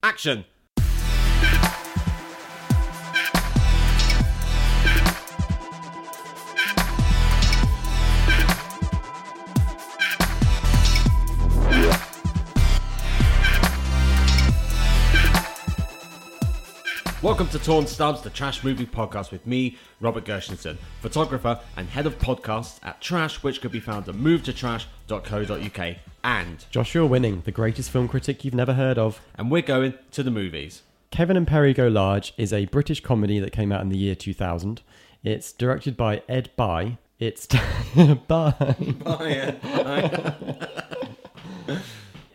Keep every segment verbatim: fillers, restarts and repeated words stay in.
Action! Welcome to Torn Stubs, the Trash Movie Podcast with me, Robert Gershenson, photographer and head of podcasts at Trash, which could be found at move to trash dot co dot u k, and Joshua Winning, the greatest film critic you've never heard of. And we're going to the movies. Kevin and Perry Go Large is a British comedy that came out in the year two thousand. It's directed by Ed Bye. It's... T- Bye. Bye, Ed Bye.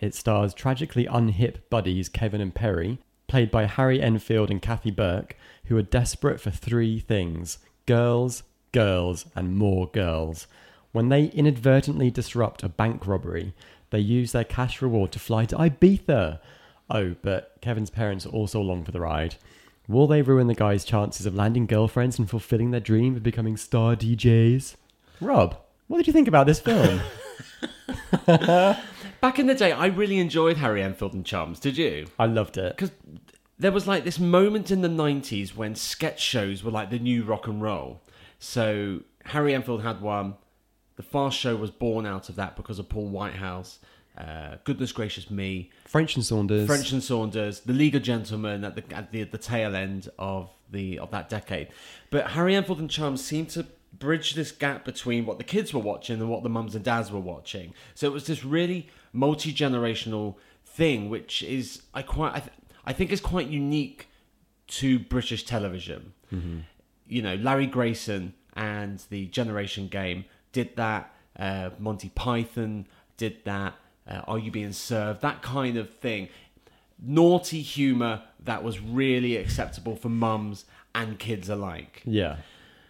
It stars tragically unhip buddies Kevin and Perry, played by Harry Enfield and Kathy Burke, who are desperate for three things: girls, girls, and more girls. When they inadvertently disrupt a bank robbery, they use their cash reward to fly to Ibiza. Oh, but Kevin's parents are also along for the ride. Will they ruin the guys' chances of landing girlfriends and fulfilling their dream of becoming star D Js? Rob, what did you think about this film? Back in the day, I really enjoyed Harry Enfield and Chums. Did you? I loved it. Because there was like this moment in the nineties when sketch shows were like the new rock and roll. So Harry Enfield had one. The Fast Show was born out of that because of Paul Whitehouse. Uh, Goodness Gracious Me. French and Saunders. French and Saunders. The League of Gentlemen at the at the, the tail end of the of that decade. But Harry Enfield and Chums seemed to bridge this gap between what the kids were watching and what the mums and dads were watching. So it was this really multi-generational thing, which is I quite I, th- I think is quite unique to British television. Mm-hmm. You know, Larry Grayson and the Generation Game did that. Uh, Monty Python did that. Uh, Are You Being Served? That kind of thing. Naughty humour that was really acceptable for mums and kids alike. Yeah,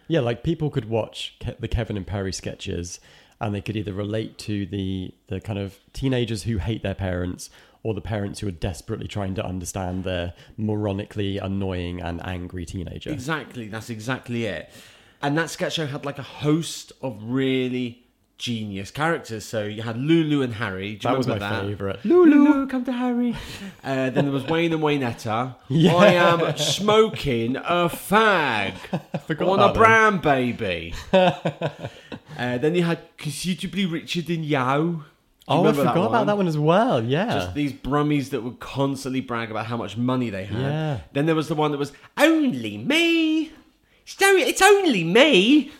yeah. Like people could watch Ke- the Kevin and Perry sketches, and they could either relate to the the kind of teenagers who hate their parents or the parents who are desperately trying to understand their moronically annoying and angry teenager. Exactly. That's exactly it. And that sketch show had like a host of really genius characters. So you had Lulu and Harry. Do you that remember was my that? favourite. Lulu, Lulu, come to Harry. Uh, then there was Wayne and Waynetta. Yeah. I am smoking a fag. I forgot on that a then. Brown baby. Uh, then you had Considerably Richard and Yao. Oh, I forgot that about that one as well, yeah. Just these brummies that would constantly brag about how much money they had. Yeah. Then there was the one that was, only me. It's only me.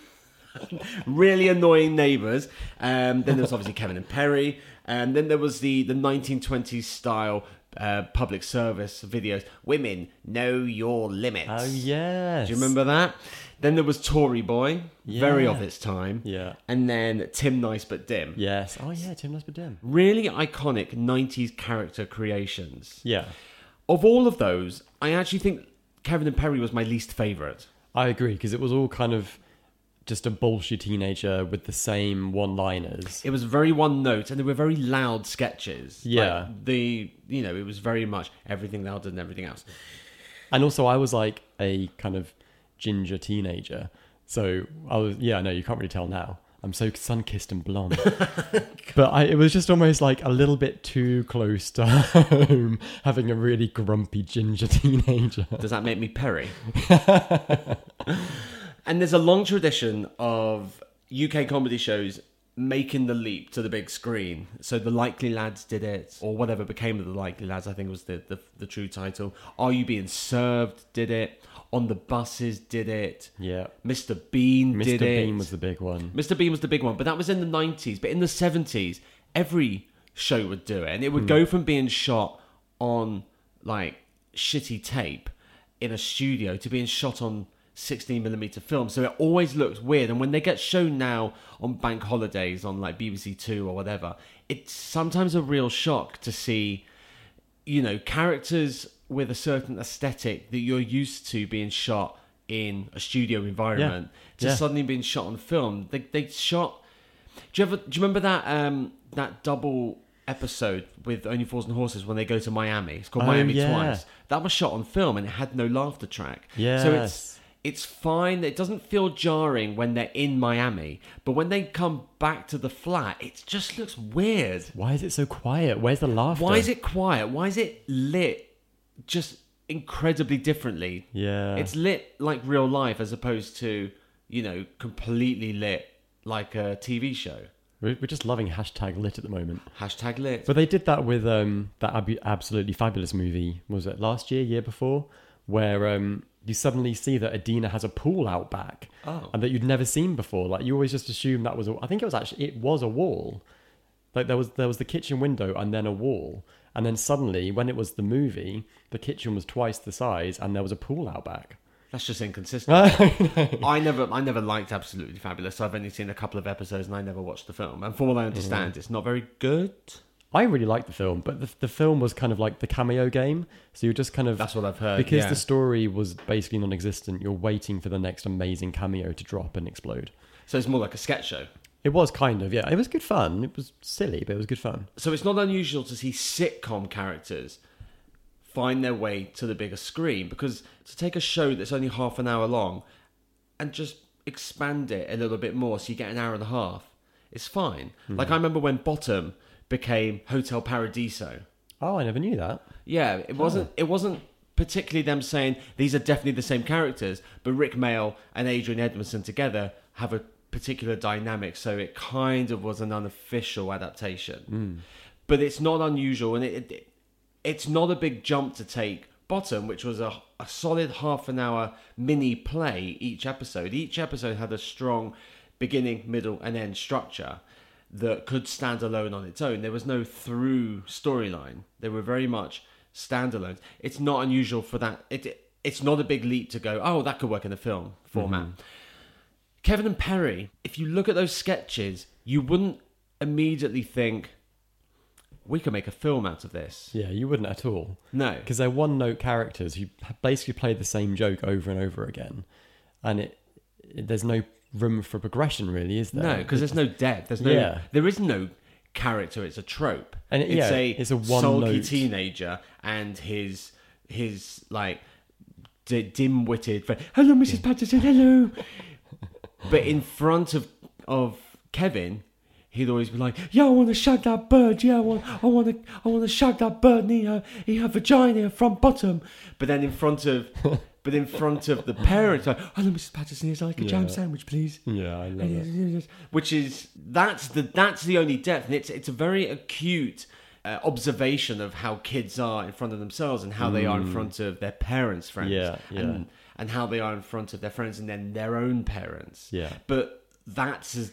Really annoying neighbours. Um, then there was obviously Kevin and Perry. And then there was the, the nineteen twenties style uh, public service videos. Women, know your limits. Oh, yes. Do you remember that? Then there was Tory Boy, yeah. Very of its time. Yeah. And then Tim Nice But Dim. Yes. Oh, yeah, Tim Nice But Dim. Really iconic nineties character creations. Yeah. Of all of those, I actually think Kevin and Perry was my least favourite. I agree, because it was all kind of just a bullshit teenager with the same one-liners. It was very one-note, and they were very loud sketches. Yeah. Like the, you know, it was very much everything louder than everything else. And also, I was like a kind of ginger teenager, so I was yeah no you can't really tell now, I'm so sun-kissed and blonde. But I, it was just almost like a little bit too close to home having a really grumpy ginger teenager. Does that make me Perry? And there's a long tradition of U K comedy shows making the leap to the big screen. So The Likely Lads did it, or whatever became of The Likely Lads, I think was the, the, the true title. Are You Being Served did it. On the Buses did it. Yeah. Mister Bean Mister did Bean it. Mister Bean was the big one. Mister Bean was the big one, but that was in the nineties. But in the seventies, every show would do it. And it would mm. go from being shot on, like, shitty tape in a studio to being shot on sixteen millimeter film. So it always looks weird. And when they get shown now on bank holidays on, like, B B C Two or whatever, it's sometimes a real shock to see, you know, characters with a certain aesthetic that you're used to being shot in a studio environment, yeah. to yeah. suddenly being shot on film. They they shot. Do you ever? Do you remember that um, that double episode with Only Fools and Horses when they go to Miami? It's called oh, Miami yeah. Twice. That was shot on film and it had no laughter track. Yeah. So it's it's fine. It doesn't feel jarring when they're in Miami, but when they come back to the flat, it just looks weird. Why is it so quiet? Where's the laughter? Why is it quiet? Why is it lit just incredibly differently. Yeah. It's lit like real life as opposed to, you know, completely lit like a T V show. We're just loving hashtag lit at the moment. Hashtag lit. But they did that with um, that ab- Absolutely Fabulous movie, was it last year, year before, where um, you suddenly see that Adina has a pool out back oh. and that you'd never seen before. Like, you always just assume that was, a, I think it was actually, it was a wall. Like, there was there was the kitchen window and then a wall. And then suddenly, when it was the movie, the kitchen was twice the size and there was a pool out back. That's just inconsistent. I, I never I never liked Absolutely Fabulous. I've only seen a couple of episodes and I never watched the film. And from what I understand, mm-hmm. it's not very good. I really liked the film, but the, the film was kind of like the cameo game. So you're just kind of... That's what I've heard, Because yeah. the story was basically non-existent, you're waiting for the next amazing cameo to drop and explode. So it's more like a sketch show. It was kind of, yeah. It was good fun. It was silly, but it was good fun. So it's not unusual to see sitcom characters find their way to the bigger screen, because to take a show that's only half an hour long and just expand it a little bit more so you get an hour and a half, it's fine. Mm-hmm. Like, I remember when Bottom became Hotel Paradiso. Oh, I never knew that. Yeah, it wasn't, oh. it wasn't particularly them saying these are definitely the same characters, but Rick Mayall and Adrian Edmondson together have a particular dynamic, so it kind of was an unofficial adaptation. Mm. But it's not unusual, and it... it It's not a big jump to take Bottom, which was a, a solid half an hour mini play each episode. Each episode had a strong beginning, middle and end structure that could stand alone on its own. There was no through storyline. They were very much standalone. It's not unusual for that. It, it It's not a big leap to go, oh, that could work in a film format. Mm-hmm. Kevin and Perry, if you look at those sketches, you wouldn't immediately think, we can make a film out of this. Yeah, you wouldn't at all. No. Because they're one-note characters who basically play the same joke over and over again. And it, it there's no room for progression, really, is there? No, because there's no depth. There's no, yeah. There is no character. It's a trope. And it, it's, yeah, a it's a one-note. Sulky teenager and his, his like, d- dim-witted friend. Hello, Missus Patterson, hello. But in front of of Kevin... He'd always be like, "Yeah, I want to shag that bird. Yeah, I want, I want to, I want to shag that bird. And eat her, eat her vagina from Bottom." But then in front of, but in front of the parents, like, "Hello, Missus Patterson, is like a yeah. jam sandwich, please." Yeah, I love it. Which is that's the that's the only depth, and it's it's a very acute uh, observation of how kids are in front of themselves and how mm. they are in front of their parents' friends, yeah, yeah. and and how they are in front of their friends and then their own parents. Yeah, but that's as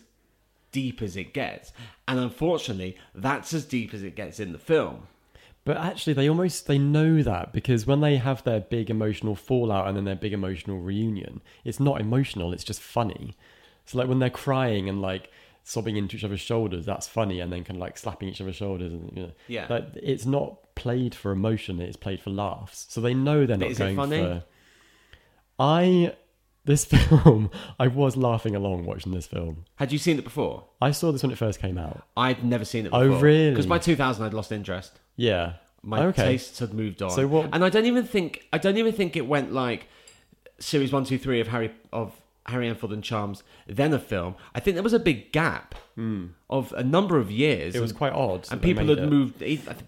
deep as it gets, and unfortunately that's as deep as it gets in the film. But actually they almost they know that, because when they have their big emotional fallout and then their big emotional reunion, it's not emotional, it's just funny. So like when they're crying and like sobbing into each other's shoulders, that's funny, and then kind of like slapping each other's shoulders and you know, yeah like, it's not played for emotion, it's played for laughs. So they know they're not is going it funny? for I This film, I was laughing along watching this film. Had you seen it before? I saw this when it first came out. I'd never seen it before. Oh, really? Because by two thousand, I'd lost interest. Yeah. My okay. tastes had moved on. So what... And I don't even think I don't even think it went like series one, two, three of Harry of Harry Enfield and Chums, then a film. I think there was a big gap mm. of a number of years. It was and, quite odd. And people had it. moved.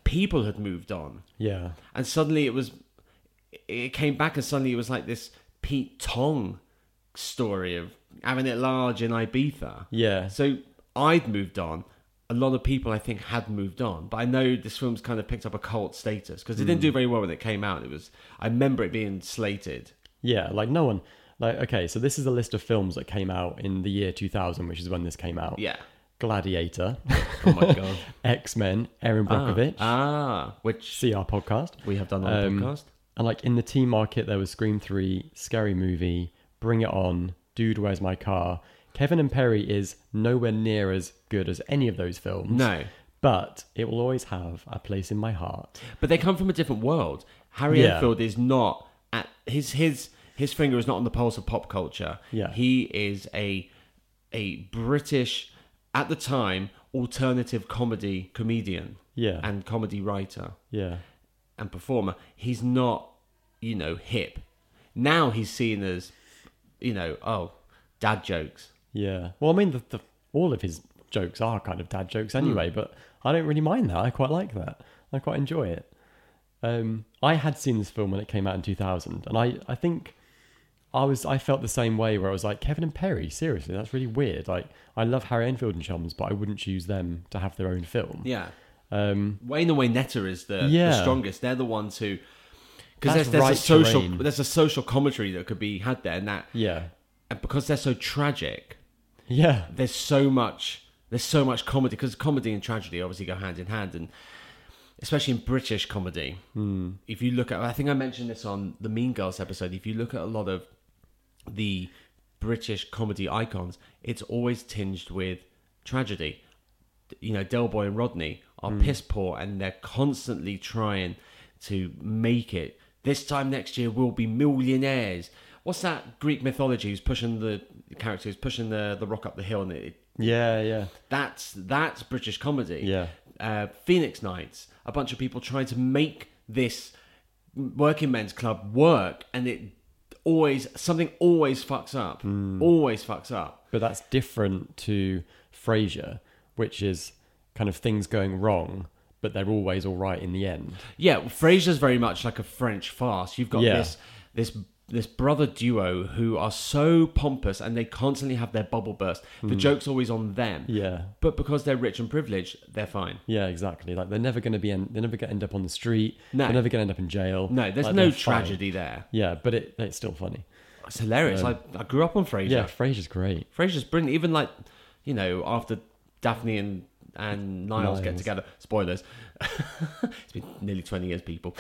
People had moved on. Yeah. And suddenly it was. It came back, and suddenly it was like this Pete Tong story of having it large in Ibiza. Yeah. So I'd moved on. A lot of people, I think, had moved on. But I know this film's kind of picked up a cult status because it mm. didn't do very well when it came out. It was. I remember it being slated. Yeah, like no one... Like, okay, so this is a list of films that came out in the year two thousand, which is when this came out. Yeah. Gladiator. Oh, my God. X-Men. Erin Brockovich. Ah, ah. Which... See our podcast. We have done our um, podcast. And like in the teen market, there was Scream three, Scary Movie... Bring It On, Dude, Where's My Car? Kevin and Perry is nowhere near as good as any of those films. No. But it will always have a place in my heart. But they come from a different world. Harry yeah. Enfield is not... at his his his finger is not on the pulse of pop culture. Yeah. He is a a British, at the time, alternative comedy comedian. Yeah. And comedy writer. Yeah. And performer. He's not, you know, hip. Now he's seen as... You know, oh, dad jokes. Yeah. Well, I mean, the, the, all of his jokes are kind of dad jokes anyway, mm. but I don't really mind that. I quite like that. I quite enjoy it. Um, I had seen this film when it came out in two thousand, and I, I think I was I felt the same way, where I was like, Kevin and Perry, seriously, that's really weird. Like, I love Harry Enfield and Chums, but I wouldn't choose them to have their own film. Yeah. Um, Wayne and Waynetta is the, yeah. the strongest. They're the ones who, because there's, there's right a social terrain. there's a social commentary that could be had there, and that yeah, and because they're so tragic, yeah, there's so much there's so much comedy, because comedy and tragedy obviously go hand in hand, and especially in British comedy, mm. if you look at, I think I mentioned this on the Mean Girls episode, if you look at a lot of the British comedy icons, it's always tinged with tragedy. You know, Del Boy and Rodney are mm. piss poor, and they're constantly trying to make it. This time next year, we'll be millionaires. What's that Greek mythology? Who's pushing the character? Who's pushing the the rock up the hill? And it, yeah, yeah. That's that's British comedy. Yeah. Uh, Phoenix Nights. A bunch of people trying to make this working men's club work, and it always something always fucks up. Mm. Always fucks up. But that's different to Frasier, which is kind of things going wrong, but they're always all right in the end. Yeah, well, Frasier's very much like a French farce. You've got yeah. this this this brother duo who are so pompous, and they constantly have their bubble burst. The mm. joke's always on them. Yeah. But because they're rich and privileged, they're fine. Yeah, exactly. Like, they're never going to be en- they're never going to end up on the street. No. They're never going to end up in jail. No, there's like, no tragedy fine. there. Yeah, but it it's still funny. It's hilarious. Um, I I grew up on Frasier. Yeah, Frasier's great. Frasier's brilliant. Even like, you know, after Daphne and and Niles, Niles get together. Spoilers. It's been nearly twenty years, people.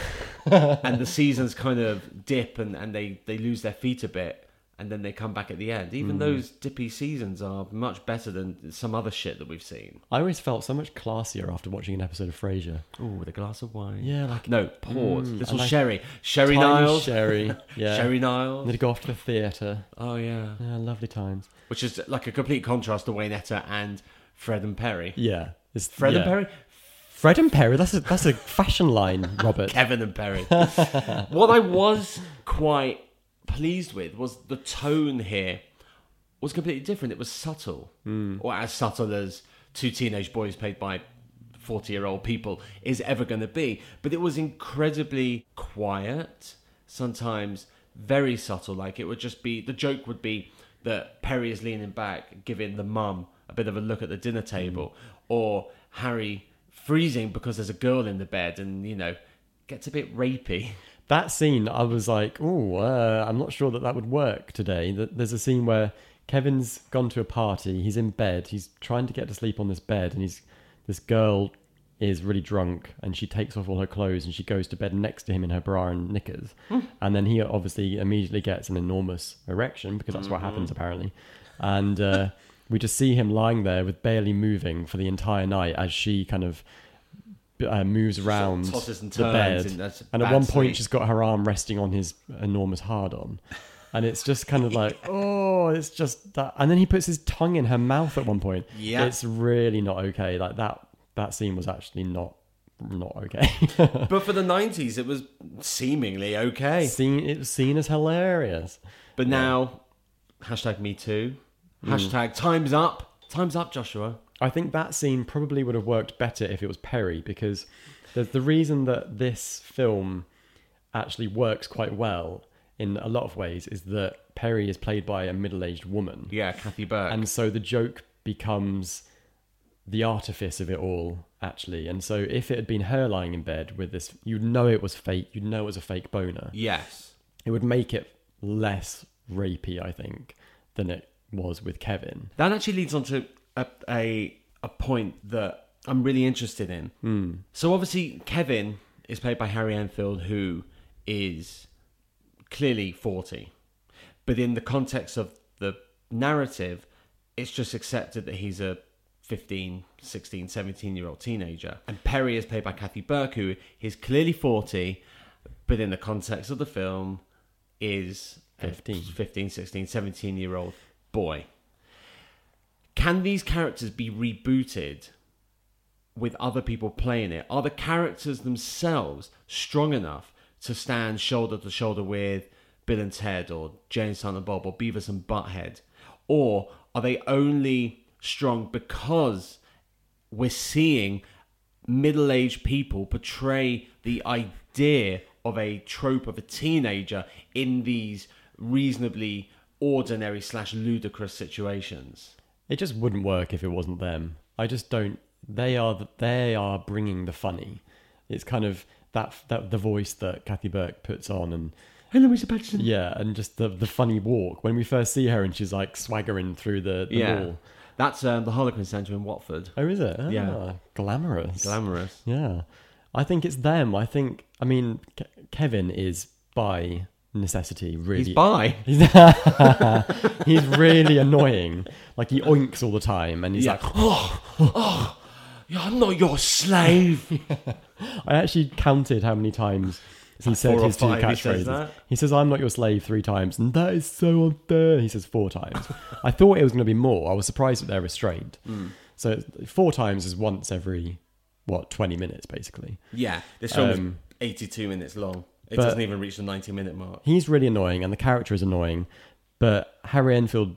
And the seasons kind of dip, and, and they, they lose their feet a bit, and then they come back at the end. Even mm. those dippy seasons are much better than some other shit that we've seen. I always felt so much classier after watching an episode of Frasier. Ooh, with a glass of wine. Yeah, like... No, pause. Mm, Little like sherry. Sherry Niles. Sherry. Yeah. Sherry Niles. They'd go off to the theatre. Oh, yeah. Yeah, lovely times. Which is like a complete contrast to Waynetta and... Fred and Perry. Yeah. It's, Fred yeah. and Perry? Fred and Perry? That's a, that's a fashion line, Robert. Kevin and Perry. What I was quite pleased with was the tone here was completely different. It was subtle. Mm. Or as subtle as two teenage boys played by forty-year-old people is ever going to be. But it was incredibly quiet, sometimes very subtle. Like, it would just be... The joke would be that Perry is leaning back, giving the mum a bit of a look at the dinner table, mm. or Harry freezing because there's a girl in the bed, and you know, gets a bit rapey. That scene, I was like, oh, uh, I'm not sure that that would work today. There's a scene where Kevin's gone to a party, he's in bed, he's trying to get to sleep on this bed, and he's this girl is really drunk, and she takes off all her clothes and she goes to bed next to him in her bra and knickers, mm. and then he obviously immediately gets an enormous erection, because that's mm-hmm. what happens apparently, and uh we just see him lying there with barely moving for the entire night as she kind of uh, moves around the bed. And, and at one point sleep. she's got her arm resting on his enormous hard-on. And it's just kind of like, oh, it's just that. And then he puts his tongue in her mouth at one point. Yeah. It's really not okay. Like that, that scene was actually not not okay. But for the nineties, it was seemingly okay. Seen, it was seen as hilarious. But now, yeah. hashtag me too. Hashtag time's up. Time's up, Joshua. I think that scene probably would have worked better if it was Perry, because there's the reason that this film actually works quite well in a lot of ways is that Perry is played by a middle-aged woman. Yeah, Kathy Burke. And so the joke becomes the artifice of it all, actually. And so if it had been her lying in bed with this, you'd know it was fake. You'd know it was a fake boner. Yes. It would make it less rapey, I think, than it was with Kevin. That actually leads on to a a, a point that I'm really interested in. Mm. So obviously Kevin is played by Harry Enfield, who is clearly forty. But in the context of the narrative, it's just accepted that he's a fifteen, sixteen, seventeen year old teenager. And Perry is played by Kathy Burke, who is clearly forty, but in the context of the film is fifteen, fifteen, sixteen, seventeen year old boy. Can these characters be rebooted with other people playing it? Are the characters themselves strong enough to stand shoulder to shoulder with Bill and Ted, or James, Silent Bob, or Beavis and Butthead? Or are they only strong because we're seeing middle-aged people portray the ideal idea of a trope of a teenager in these reasonably ordinary slash ludicrous situations. It just wouldn't work if it wasn't them. I just don't. They are they are bringing the funny. It's kind of that that the voice that Kathy Burke puts on, and hello, Mister Patterson. Yeah, and just the the funny walk when we first see her, and she's like swaggering through the, the yeah. mall. That's um, the Harlequin Centre in Watford. Oh, is it? Oh, yeah, glamorous, glamorous. Yeah, I think it's them. I think. I mean, Ke- Kevin is by necessity really. He's bi. He's really annoying. Like he oinks all the time, and he's yeah. like, oh, oh, I'm not your slave. yeah. I actually counted how many times. He like said his two catchphrases. He, he says, I'm not your slave three times. And that is so unfair. He says four times. I thought it was going to be more. I was surprised at their restraint. Mm. So four times is once every, what, twenty minutes, basically. Yeah. This film um, is eighty-two minutes long. It doesn't even reach the ninety minute mark. He's really annoying and the character is annoying. But Harry Enfield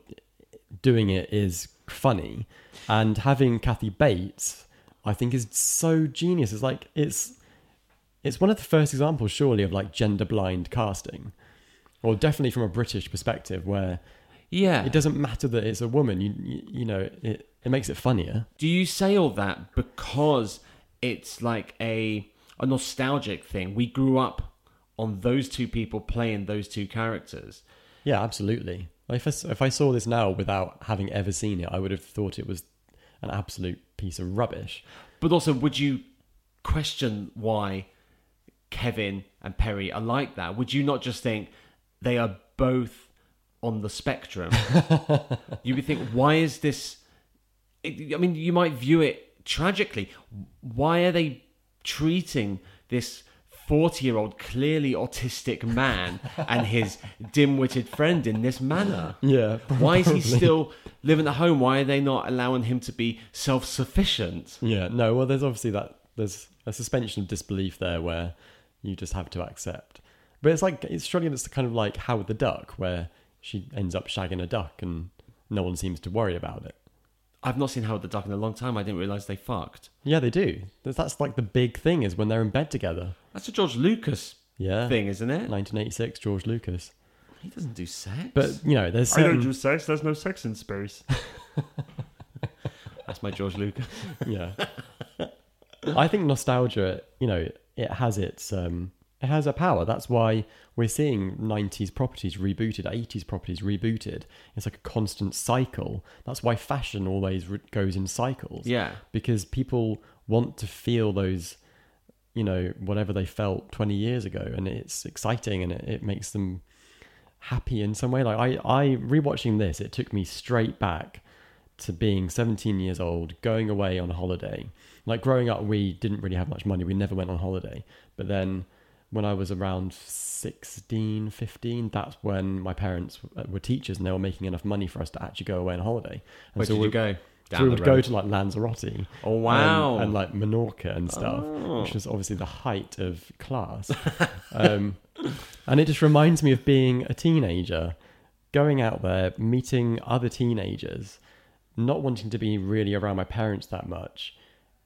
doing it is funny. And having Kathy Bates, I think, is so genius. It's like, it's... It's one of the first examples, surely, of like gender-blind casting, or definitely from a British perspective, where yeah, it doesn't matter that it's a woman. You you, you know, it, it makes it funnier. Do you say all that because it's like a a nostalgic thing? We grew up on those two people playing those two characters. Yeah, absolutely. If I, if I saw this now without having ever seen it, I would have thought it was an absolute piece of rubbish. But also, would you question why Kevin and Perry are like that? Would you not just think they are both on the spectrum? You would think, why is this... I mean, you might view it tragically. Why are they treating this forty-year-old, clearly autistic man and his dim-witted friend in this manner? Yeah, probably. Why is he still living at home? Why are they not allowing him to be self-sufficient? Yeah, no, well, there's obviously that... There's a suspension of disbelief there where... You just have to accept. But it's like, it's struggling. It's kind of like Howard the Duck, where she ends up shagging a duck and no one seems to worry about it. I've not seen Howard the Duck in a long time. I didn't realise they fucked. Yeah, they do. That's like the big thing is when they're in bed together. That's a George Lucas yeah. thing, isn't it? nineteen eighty-six, George Lucas. He doesn't do sex. But, you know, there's certain... I don't do sex. There's no sex in space. That's my George Lucas. Yeah. I think nostalgia, you know... It has its, um, it has a power. That's why we're seeing nineties properties rebooted, eighties properties rebooted. It's like a constant cycle. That's why fashion always re- goes in cycles. Yeah. Because people want to feel those, you know, whatever they felt twenty years ago. And it's exciting and it, it makes them happy in some way. Like I, I, rewatching this, it took me straight back to being seventeen years old, going away on holiday. Like growing up, we didn't really have much money. We never went on holiday. But then when I was around sixteen, fifteen, that's when my parents were teachers and they were making enough money for us to actually go away on holiday. And Where so did we, you go? Down so we would road. go to like Lanzarote. Oh, wow. And, and like Menorca and stuff, oh. which was obviously the height of class. um, and it just reminds me of being a teenager, going out there, meeting other teenagers, not wanting to be really around my parents that much,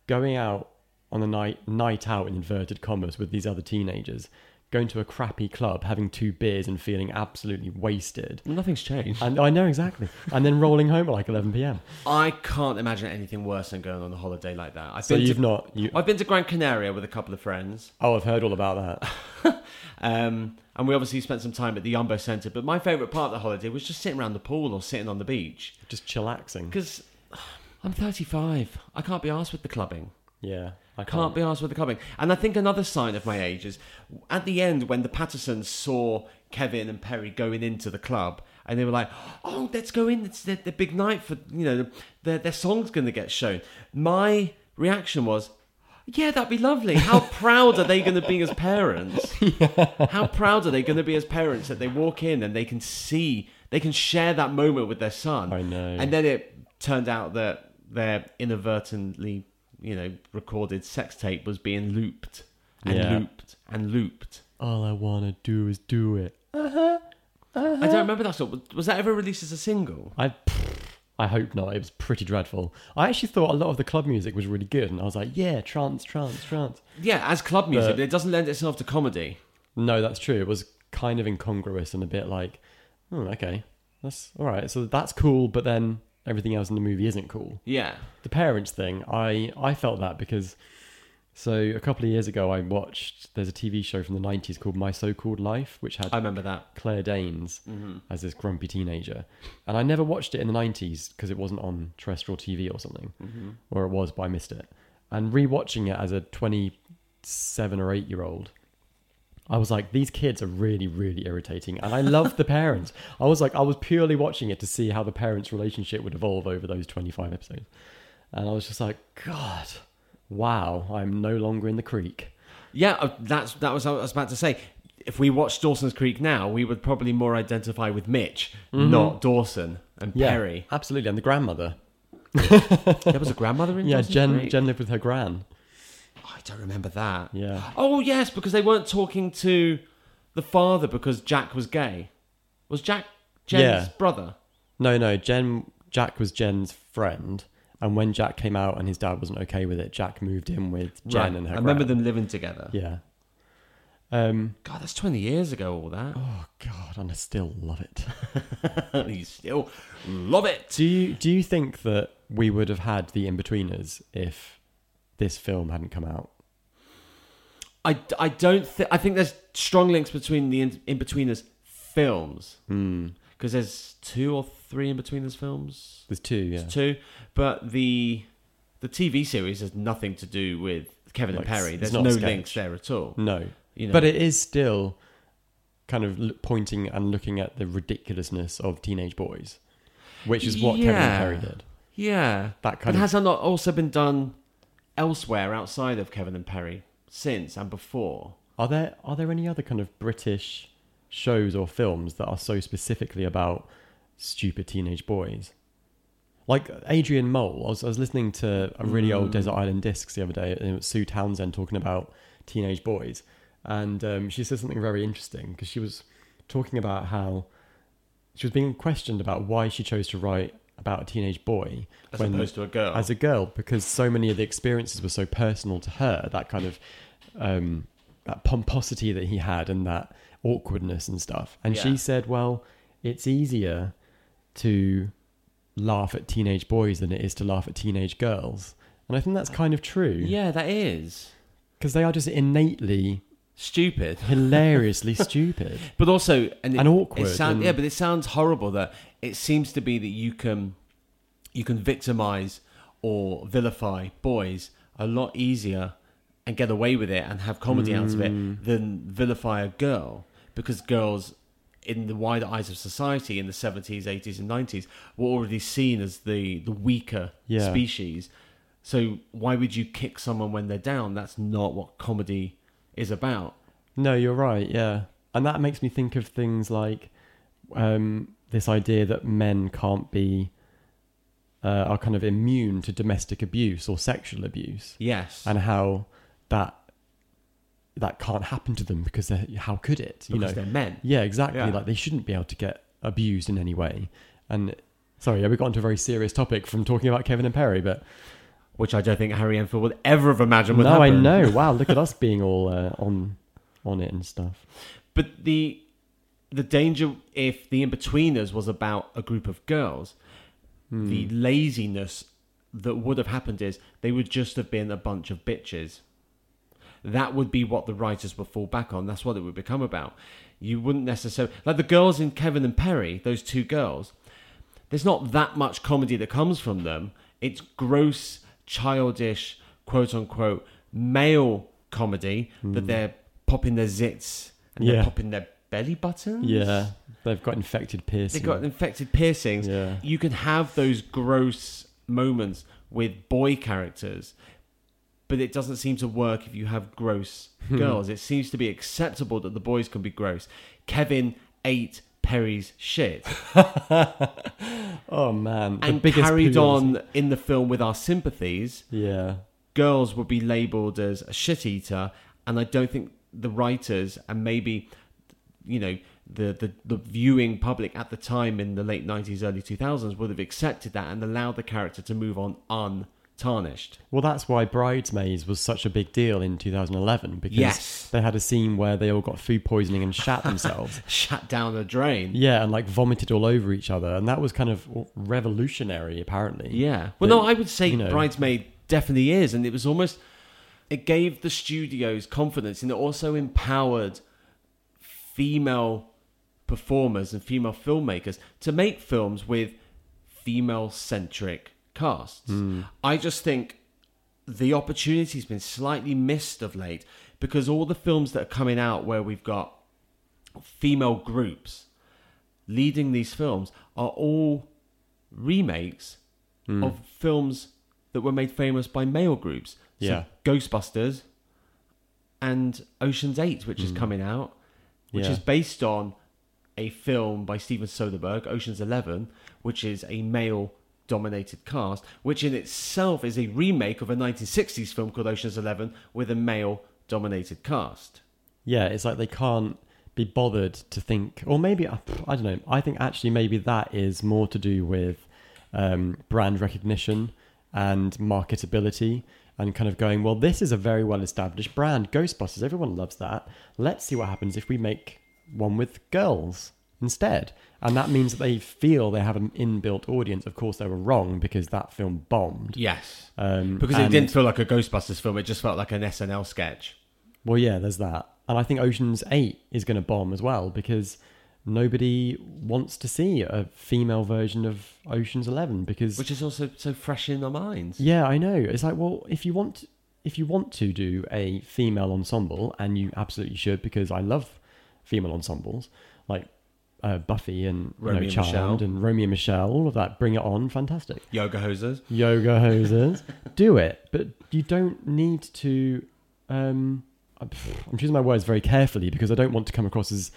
going out on a night night out in inverted commas with these other teenagers, going to a crappy club, having two beers and feeling absolutely wasted. Nothing's changed. And I know, exactly. And then rolling home at like eleven p.m. I can't imagine anything worse than going on a holiday like that. I've so been you've to, not... You... I've been to Gran Canaria with a couple of friends. Oh, I've heard all about that. um, and we obviously spent some time at the Yumbo Centre, but my favourite part of the holiday was just sitting around the pool or sitting on the beach. Just chillaxing. Because... I'm thirty-five. I can't be arsed with the clubbing. Yeah. I can't. can't be arsed with the clubbing. And I think another sign of my age is at the end when the Pattersons saw Kevin and Perry going into the club and they were like, oh, let's go in. It's their, their big night for, you know, their, their song's going to get shown. My reaction was, yeah, that'd be lovely. How proud are they going to be as parents? Yeah. How proud are they going to be as parents that they walk in and they can see, they can share that moment with their son? I know. And then it turned out that their inadvertently, you know, recorded sex tape was being looped and yeah. looped and looped. All I want to do is do it. Uh-huh. Uh-huh. I don't remember that song. Was that ever released as a single? I I hope not. It was pretty dreadful. I actually thought a lot of the club music was really good, and I was like, yeah, trance, trance, trance. Yeah, as club music, but it doesn't lend itself to comedy. No, that's true. It was kind of incongruous and a bit like, hmm, okay, that's all right. So that's cool, but then everything else in the movie isn't cool. Yeah. The parents thing, I, I felt that because... So a couple of years ago, I watched, there's a T V show from the nineties called My So-Called Life, which had I remember that. Claire Danes mm-hmm. as this grumpy teenager. And I never watched it in the nineties because it wasn't on terrestrial T V or something, mm-hmm. or it was, but I missed it. And rewatching it as a twenty-seven or eight year old, I was like, these kids are really, really irritating. And I loved the parents. I was like, I was purely watching it to see how the parents' relationship would evolve over those twenty-five episodes. And I was just like, God... Wow, I'm no longer in the creek. Yeah, that's that was what I was about to say. If we watched Dawson's Creek now, we would probably more identify with Mitch, mm-hmm. not Dawson and yeah, Perry. Absolutely, and the grandmother. There was a grandmother in yeah, Dawson's Jen, Creek? Yeah, Jen lived with her gran. Oh, I don't remember that. Yeah. Oh, yes, because they weren't talking to the father because Jack was gay. Was Jack Jen's yeah. brother? No, no, Jen. Jack was Jen's friend. And when Jack came out and his dad wasn't okay with it, Jack moved in with Jen right. and her I remember grand. them living together. Yeah. Um, God, that's twenty years ago, all that. Oh, God, and I still love it. You still love it. Do you, do you think that we would have had The Inbetweeners if this film hadn't come out? I, I don't think... I think there's strong links between The in- Inbetweeners films. Mm. Because there's two or three Inbetweeners films. There's two, yeah. There's two. But the the T V series has nothing to do with Kevin like, and Perry. There's no links there at all. No. You know? But it is still kind of pointing and looking at the ridiculousness of teenage boys, which is what yeah. Kevin and Perry did. Yeah. That kind and of... has that not also been done elsewhere outside of Kevin and Perry since and before? Are there Are there any other kind of British... shows or films that are so specifically about stupid teenage boys, like Adrian Mole? I was, I was listening to a really mm. old Desert Island Discs the other day, and it was Sue Townsend talking about teenage boys, and um, she said something very interesting because she was talking about how she was being questioned about why she chose to write about a teenage boy as when, opposed to a girl, as a girl, because so many of the experiences were so personal to her. That kind of um, that pomposity that he had and that awkwardness and stuff. And yeah. she said, well, it's easier to laugh at teenage boys than it is to laugh at teenage girls. And I think that's kind of true. Yeah, that is. Because they are just innately... stupid. Hilariously stupid. But also... And, it, and awkward. It sound, and, yeah, but it sounds horrible that it seems to be that you can, you can victimise or vilify boys a lot easier and get away with it and have comedy mm. out of it than vilify a girl. Because girls, in the wider eyes of society, in the seventies, eighties and nineties, were already seen as the, the weaker yeah. species. So why would you kick someone when they're down? That's not what comedy is about. No, you're right, yeah. And that makes me think of things like um, this idea that men can't be... Uh, are kind of immune to domestic abuse or sexual abuse. Yes. And how that... that can't happen to them because they're, how could it? You because know? They're men. Yeah, exactly. Yeah. Like they shouldn't be able to get abused in any way. And sorry, yeah, we got into a very serious topic from talking about Kevin and Perry, but which I don't think Harry Enfield would ever have imagined would no, happen. No, I know. Wow, look at us being all uh, on on it and stuff. But the the danger if The Inbetweeners was about a group of girls, mm. the laziness that would have happened is they would just have been a bunch of bitches. That would be what the writers would fall back on. That's what it would become about. You wouldn't necessarily... Like the girls in Kevin and Perry, those two girls, there's not that much comedy that comes from them. It's gross, childish, quote-unquote, male comedy mm. that they're popping their zits and yeah. they're popping their belly buttons. Yeah, they've got infected piercings. They've got infected piercings. Yeah. You can have those gross moments with boy characters, but it doesn't seem to work if you have gross girls. It seems to be acceptable that the boys can be gross. Kevin ate Perry's shit. Oh, man. The and carried poodles. On in the film with our sympathies. Yeah. Girls would be labelled as a shit eater, and I don't think the writers, and maybe you know, the, the, the viewing public at the time in the late nineties, early two thousands would have accepted that and allowed the character to move on untarnished. Well, that's why Bridesmaids was such a big deal in two thousand eleven, because yes. they had a scene where they all got food poisoning and shat themselves. Shat down a drain. Yeah, and like vomited all over each other. And that was kind of revolutionary, apparently. Yeah. Well, that, no, I would say you know, Bridesmaid definitely is. And it was almost... It gave the studios confidence, and it also empowered female performers and female filmmakers to make films with female-centric casts. Mm. I just think the opportunity's been slightly missed of late, because all the films that are coming out where we've got female groups leading these films are all remakes mm. of films that were made famous by male groups. So yeah, Ghostbusters and Ocean's eight, which mm. is coming out, which yeah. is based on a film by Steven Soderbergh, Ocean's eleven, which is a male-dominated cast, which in itself is a remake of a nineteen sixties film called Ocean's eleven with a male-dominated cast. Yeah, it's like they can't be bothered to think... Or maybe, I don't know, I think actually maybe that is more to do with um, brand recognition and marketability. And kind of going, well, this is a very well-established brand. Ghostbusters, everyone loves that. Let's see what happens if we make one with girls instead. And that means that they feel they have an inbuilt audience. Of course, they were wrong, because that film bombed. Yes. Um, because it didn't feel like a Ghostbusters film. It just felt like an S N L sketch. Well, yeah, there's that. And I think Ocean's eight is going to bomb as well, because nobody wants to see a female version of Ocean's eleven, because which is also so fresh in our minds. Yeah, I know. It's like, well, if you want, if you want to do a female ensemble, and you absolutely should, because I love female ensembles like uh, Buffy and Romeo you know, Child and, and Romeo and Michelle, all of that. Bring It On, fantastic. Yoga hosers, yoga hosers, do it. But you don't need to. Um, I'm choosing my words very carefully, because I don't want to come across as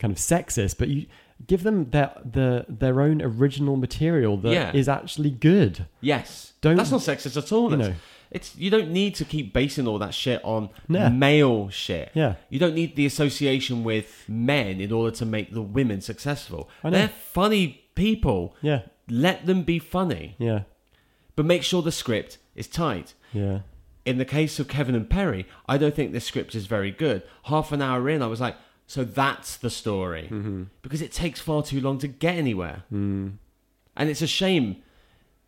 kind of sexist, but you give them their the their own original material that yeah. is actually good. Yes, don't that's not sexist at all. You know, it's you don't need to keep basing all that shit on yeah. male shit. Yeah, you don't need the association with men in order to make the women successful. They're funny people. Yeah, let them be funny. Yeah, but make sure the script is tight. Yeah. In the case of Kevin and Perry, I don't think this script is very good. Half an hour in, I was like, so that's the story. Mm-hmm. Because it takes far too long to get anywhere. Mm. And it's a shame.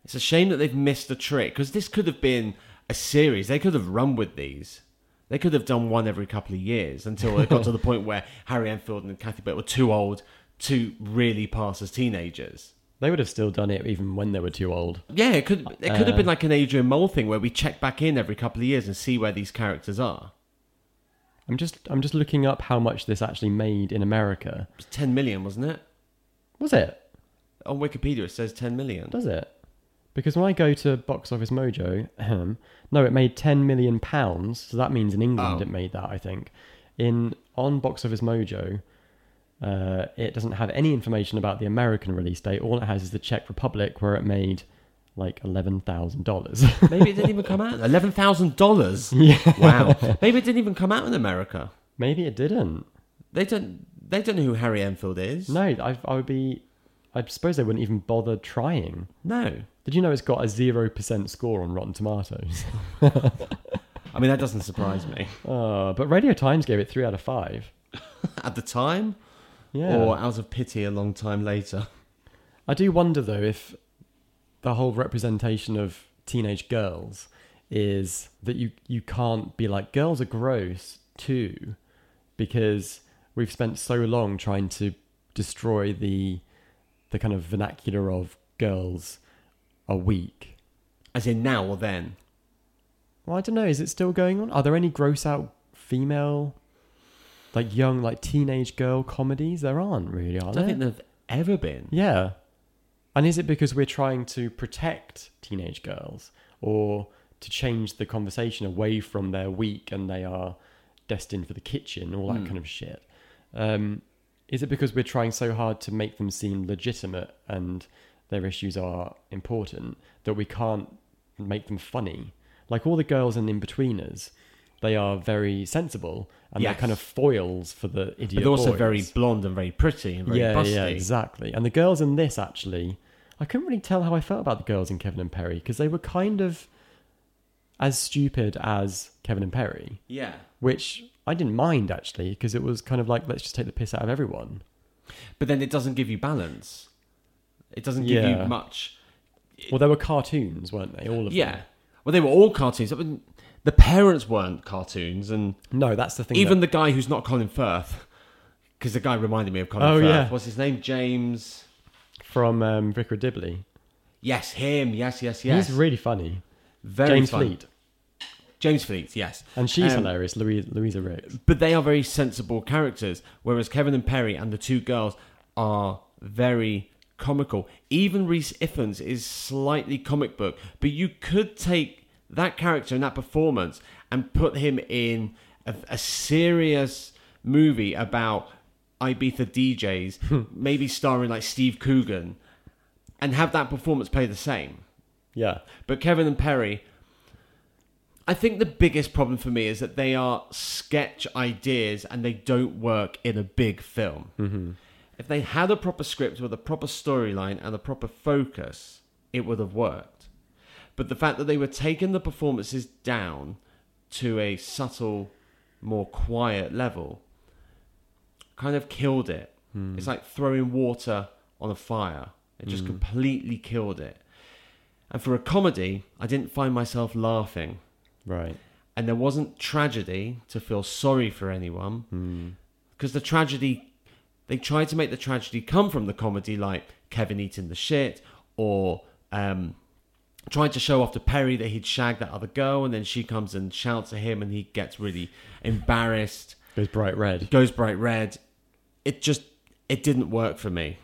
It's a shame that they've missed the trick, because this could have been a series. They could have run with these. They could have done one every couple of years until it got to the point where Harry Enfield and Kathy Burke were too old to really pass as teenagers. They would have still done it even when they were too old. Yeah, it could it could uh, have been like an Adrian Mole thing where we check back in every couple of years and see where these characters are. I'm just I'm just looking up how much this actually made in America. It was ten million, wasn't it? Was it? On Wikipedia it says ten million. Does it? Because when I go to Box Office Mojo, um, no, it made ten million pounds. So that means in England oh. it made that, I think. In on Box Office Mojo, uh, it doesn't have any information about the American release date. All it has is the Czech Republic, where it made like eleven thousand dollars. Maybe it didn't even come out. eleven thousand dollars? Yeah. Wow. Maybe it didn't even come out in America. Maybe it didn't. They don't They don't know who Harry Enfield is. No, I, I would be... I suppose they wouldn't even bother trying. No. Did you know it's got a zero percent score on Rotten Tomatoes? I mean, that doesn't surprise me. Oh, but Radio Times gave it three out of five. At the time? Yeah. Or out of pity a long time later? I do wonder, though, if the whole representation of teenage girls is that you, you can't be like, girls are gross too, because we've spent so long trying to destroy the the kind of vernacular of girls are weak. As in now or then? Well, I don't know. Is it still going on? Are there any gross out female, like young, like teenage girl comedies? There aren't really, are there? I don't think there've ever been. Yeah. And is it because we're trying to protect teenage girls, or to change the conversation away from they're weak and they are destined for the kitchen, all that mm. kind of shit? Um, is it because we're trying so hard to make them seem legitimate and their issues are important that we can't make them funny? Like all the girls in The Inbetweeners they are very sensible and yes. they're kind of foils for the idiot But they're also boys. Very blonde and very pretty and very yeah, busty. Yeah, exactly. And the girls in this, actually, I couldn't really tell how I felt about the girls in Kevin and Perry because they were kind of as stupid as Kevin and Perry. Yeah. Which I didn't mind, actually, because it was kind of like, let's just take the piss out of everyone. But then it doesn't give you balance. It doesn't give yeah. you much. It... Well, they were cartoons, weren't they? All of yeah. them. Yeah. Well, they were all cartoons. I mean, the parents weren't cartoons. And no, that's the thing. Even that... the guy who's not Colin Firth, because the guy reminded me of Colin oh, Firth. Yeah. What's his name? James... From um, Vicar Dibley. Yes, him. Yes, yes, yes. He's really funny. Very James fun. Fleet. James Fleet, yes. And she's um, hilarious, Louisa, Louisa Ricks. But they are very sensible characters, whereas Kevin and Perry and the two girls are very comical. Even Rhys Ifans is slightly comic book, but you could take that character and that performance and put him in a, a serious movie about Ibiza D Js, maybe starring like Steve Coogan, and have that performance play the same. Yeah. But Kevin and Perry, I think the biggest problem for me is that they are sketch ideas and they don't work in a big film. Mm-hmm. If they had a proper script with a proper storyline and a proper focus, it would have worked. But the fact that they were taking the performances down to a subtle, more quiet level kind of killed it. Hmm. It's like throwing water on a fire. It just hmm. completely killed it. And for a comedy, I didn't find myself laughing. Right. And there wasn't tragedy to feel sorry for anyone. Hmm. Because the tragedy, they tried to make the tragedy come from the comedy, like Kevin eating the shit, or um, tried to show off to Perry that he'd shagged that other girl, and then she comes and shouts at him, and he gets really embarrassed. Goes bright red. Goes bright red. It just, it didn't work for me.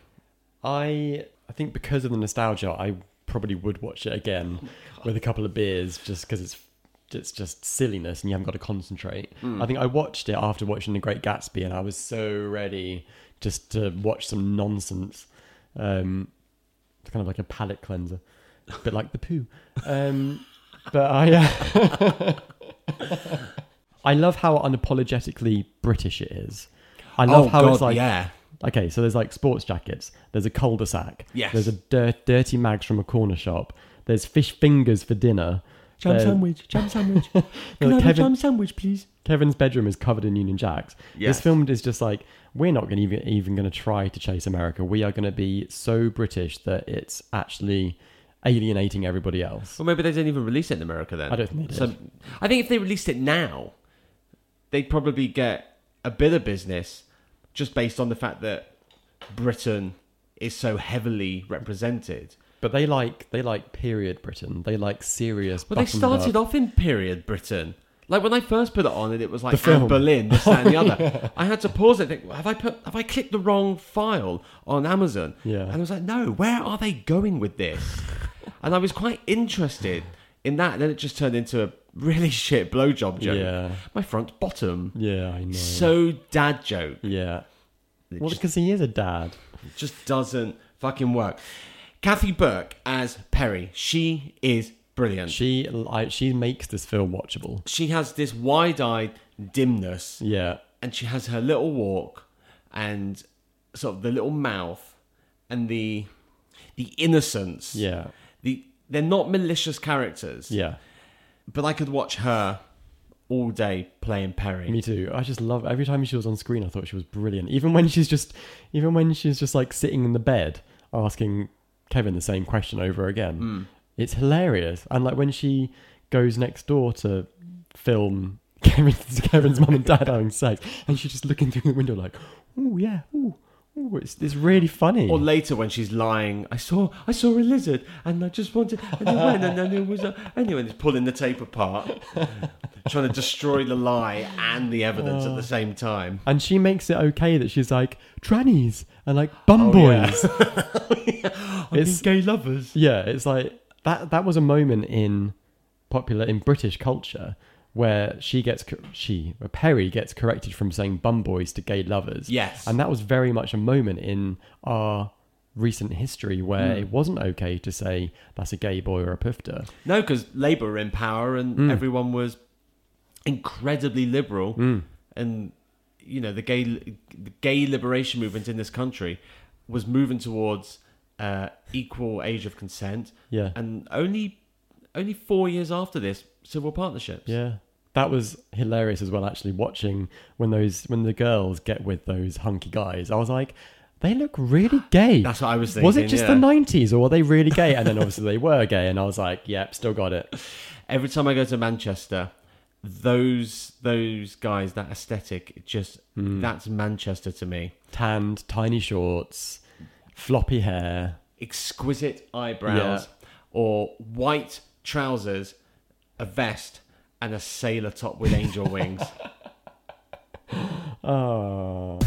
I I think because of the nostalgia, I probably would watch it again oh with a couple of beers just because it's it's just silliness and you haven't got to concentrate. Mm. I think I watched it after watching The Great Gatsby and I was so ready just to watch some nonsense. Um, it's kind of like a palate cleanser. A bit like the poo. Um, but I... Uh, I love how unapologetically British it is. I love oh, how God, it's like, yeah. okay, so there's like sports jackets. There's a cul-de-sac. Yes. There's a dirt, dirty mags from a corner shop. There's fish fingers for dinner. Jam there's... sandwich, jam sandwich. Can like I Kevin... have a jam sandwich, please? Kevin's bedroom is covered in Union Jacks. Yes. This film is just like, we're not gonna even, even going to try to chase America. We are going to be so British that it's actually... alienating everybody else. Well, maybe they didn't even release it in America then. I don't think they did. So, I think if they released it now... they'd probably get a bit of business just based on the fact that Britain is so heavily represented. But they like they like period Britain. They like serious... Well, they started up. off in period Britain. Like, when I first put it on and it was like, Anne Boleyn, this, that and the other. yeah. I had to pause it and think, have I, put, have I clicked the wrong file on Amazon? Yeah. And I was like, no, where are they going with this? And I was quite interested in that. And then it just turned into a... really shit blowjob joke. Yeah. My front bottom. Yeah, I know. So dad joke. Yeah. It well, because he is a dad. It just doesn't fucking work. Kathy Burke as Perry. She is brilliant. She I, she makes this film watchable. She has this wide-eyed dimness. Yeah. And she has her little walk and sort of the little mouth and the the innocence. Yeah. The They're not malicious characters. Yeah. But I could watch her all day playing Perry. Me too. I just love every time she was on screen. I thought she was brilliant. Even when she's just, even when she's just like sitting in the bed asking Kevin the same question over again, mm. it's hilarious. And like when she goes next door to film Kevin's, Kevin's mum and dad having sex, and she's just looking through the window like, oh yeah, ooh. Oh, it's, it's really funny. Or later when she's lying, I saw I saw a lizard and I just wanted... And it went and then it was... A, anyway, it's pulling the tape apart, trying to destroy the lie and the evidence uh, at the same time. And she makes it okay that she's like, trannies and like bum oh, boys. Yeah. oh, yeah. I mean, gay lovers. Yeah, it's like... That That was a moment in popular... in British culture where she gets, she, Perry gets corrected from saying bum boys to gay lovers. Yes. And that was very much a moment in our recent history where mm. it wasn't okay to say that's a gay boy or a pifter. No, because Labour were in power and mm. everyone was incredibly liberal, mm. and you know the gay the gay liberation movement in this country was moving towards uh, equal age of consent. Yeah, and only only four years after this, civil partnerships. Yeah. That was hilarious as well, actually, watching when those when the girls get with those hunky guys. I was like, they look really gay. That's what I was thinking. Was it just yeah. the nineties, or were they really gay? And then obviously they were gay, and I was like, yep, still got it. Every time I go to Manchester, those those guys, that aesthetic, it just mm. that's Manchester to me. Tanned, tiny shorts, floppy hair. Exquisite eyebrows, yeah. or white trousers, a vest, and a sailor top with angel wings. Oh.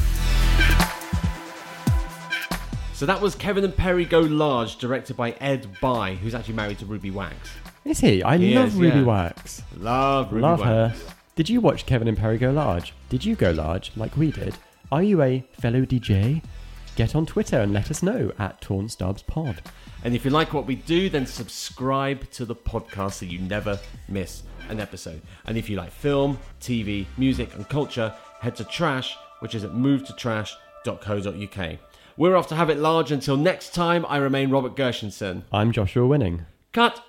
So that was Kevin and Perry Go Large, directed by Ed Bye, who's actually married to Ruby Wax. Is he? I he love is, Ruby yeah. Wax. Love Ruby love Wax. Love her. Did you watch Kevin and Perry Go Large? Did you go large like we did? Are you a fellow D J? Get on Twitter and let us know at Torn Stubbs Pod. And if you like what we do, then subscribe to the podcast so you never miss an episode. And if you like film, T V, music and culture, head to Trash, which is at move to trash dot co dot uk. We're off to have it large. Until next time, I remain Robert Gershenson. I'm Joshua Winning. Cut.